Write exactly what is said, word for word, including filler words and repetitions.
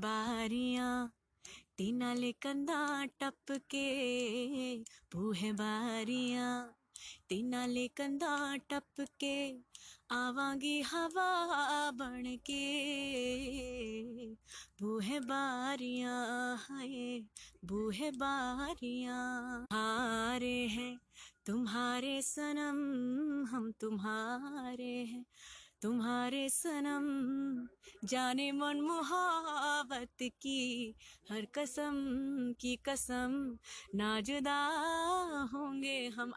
बारियां तीनाले कंधा टपके, बूहे बारियां तीनाले कंधा टपके, आवांगी हवा बनके। बूहे बारियां हाय बूहे बारियां, हारे हैं तुम्हारे सनम हम तुम्हारे हैं तुम्हारे सनम, जाने मन मोहब्बत की हर कसम की कसम, ना जुदा होंगे हम।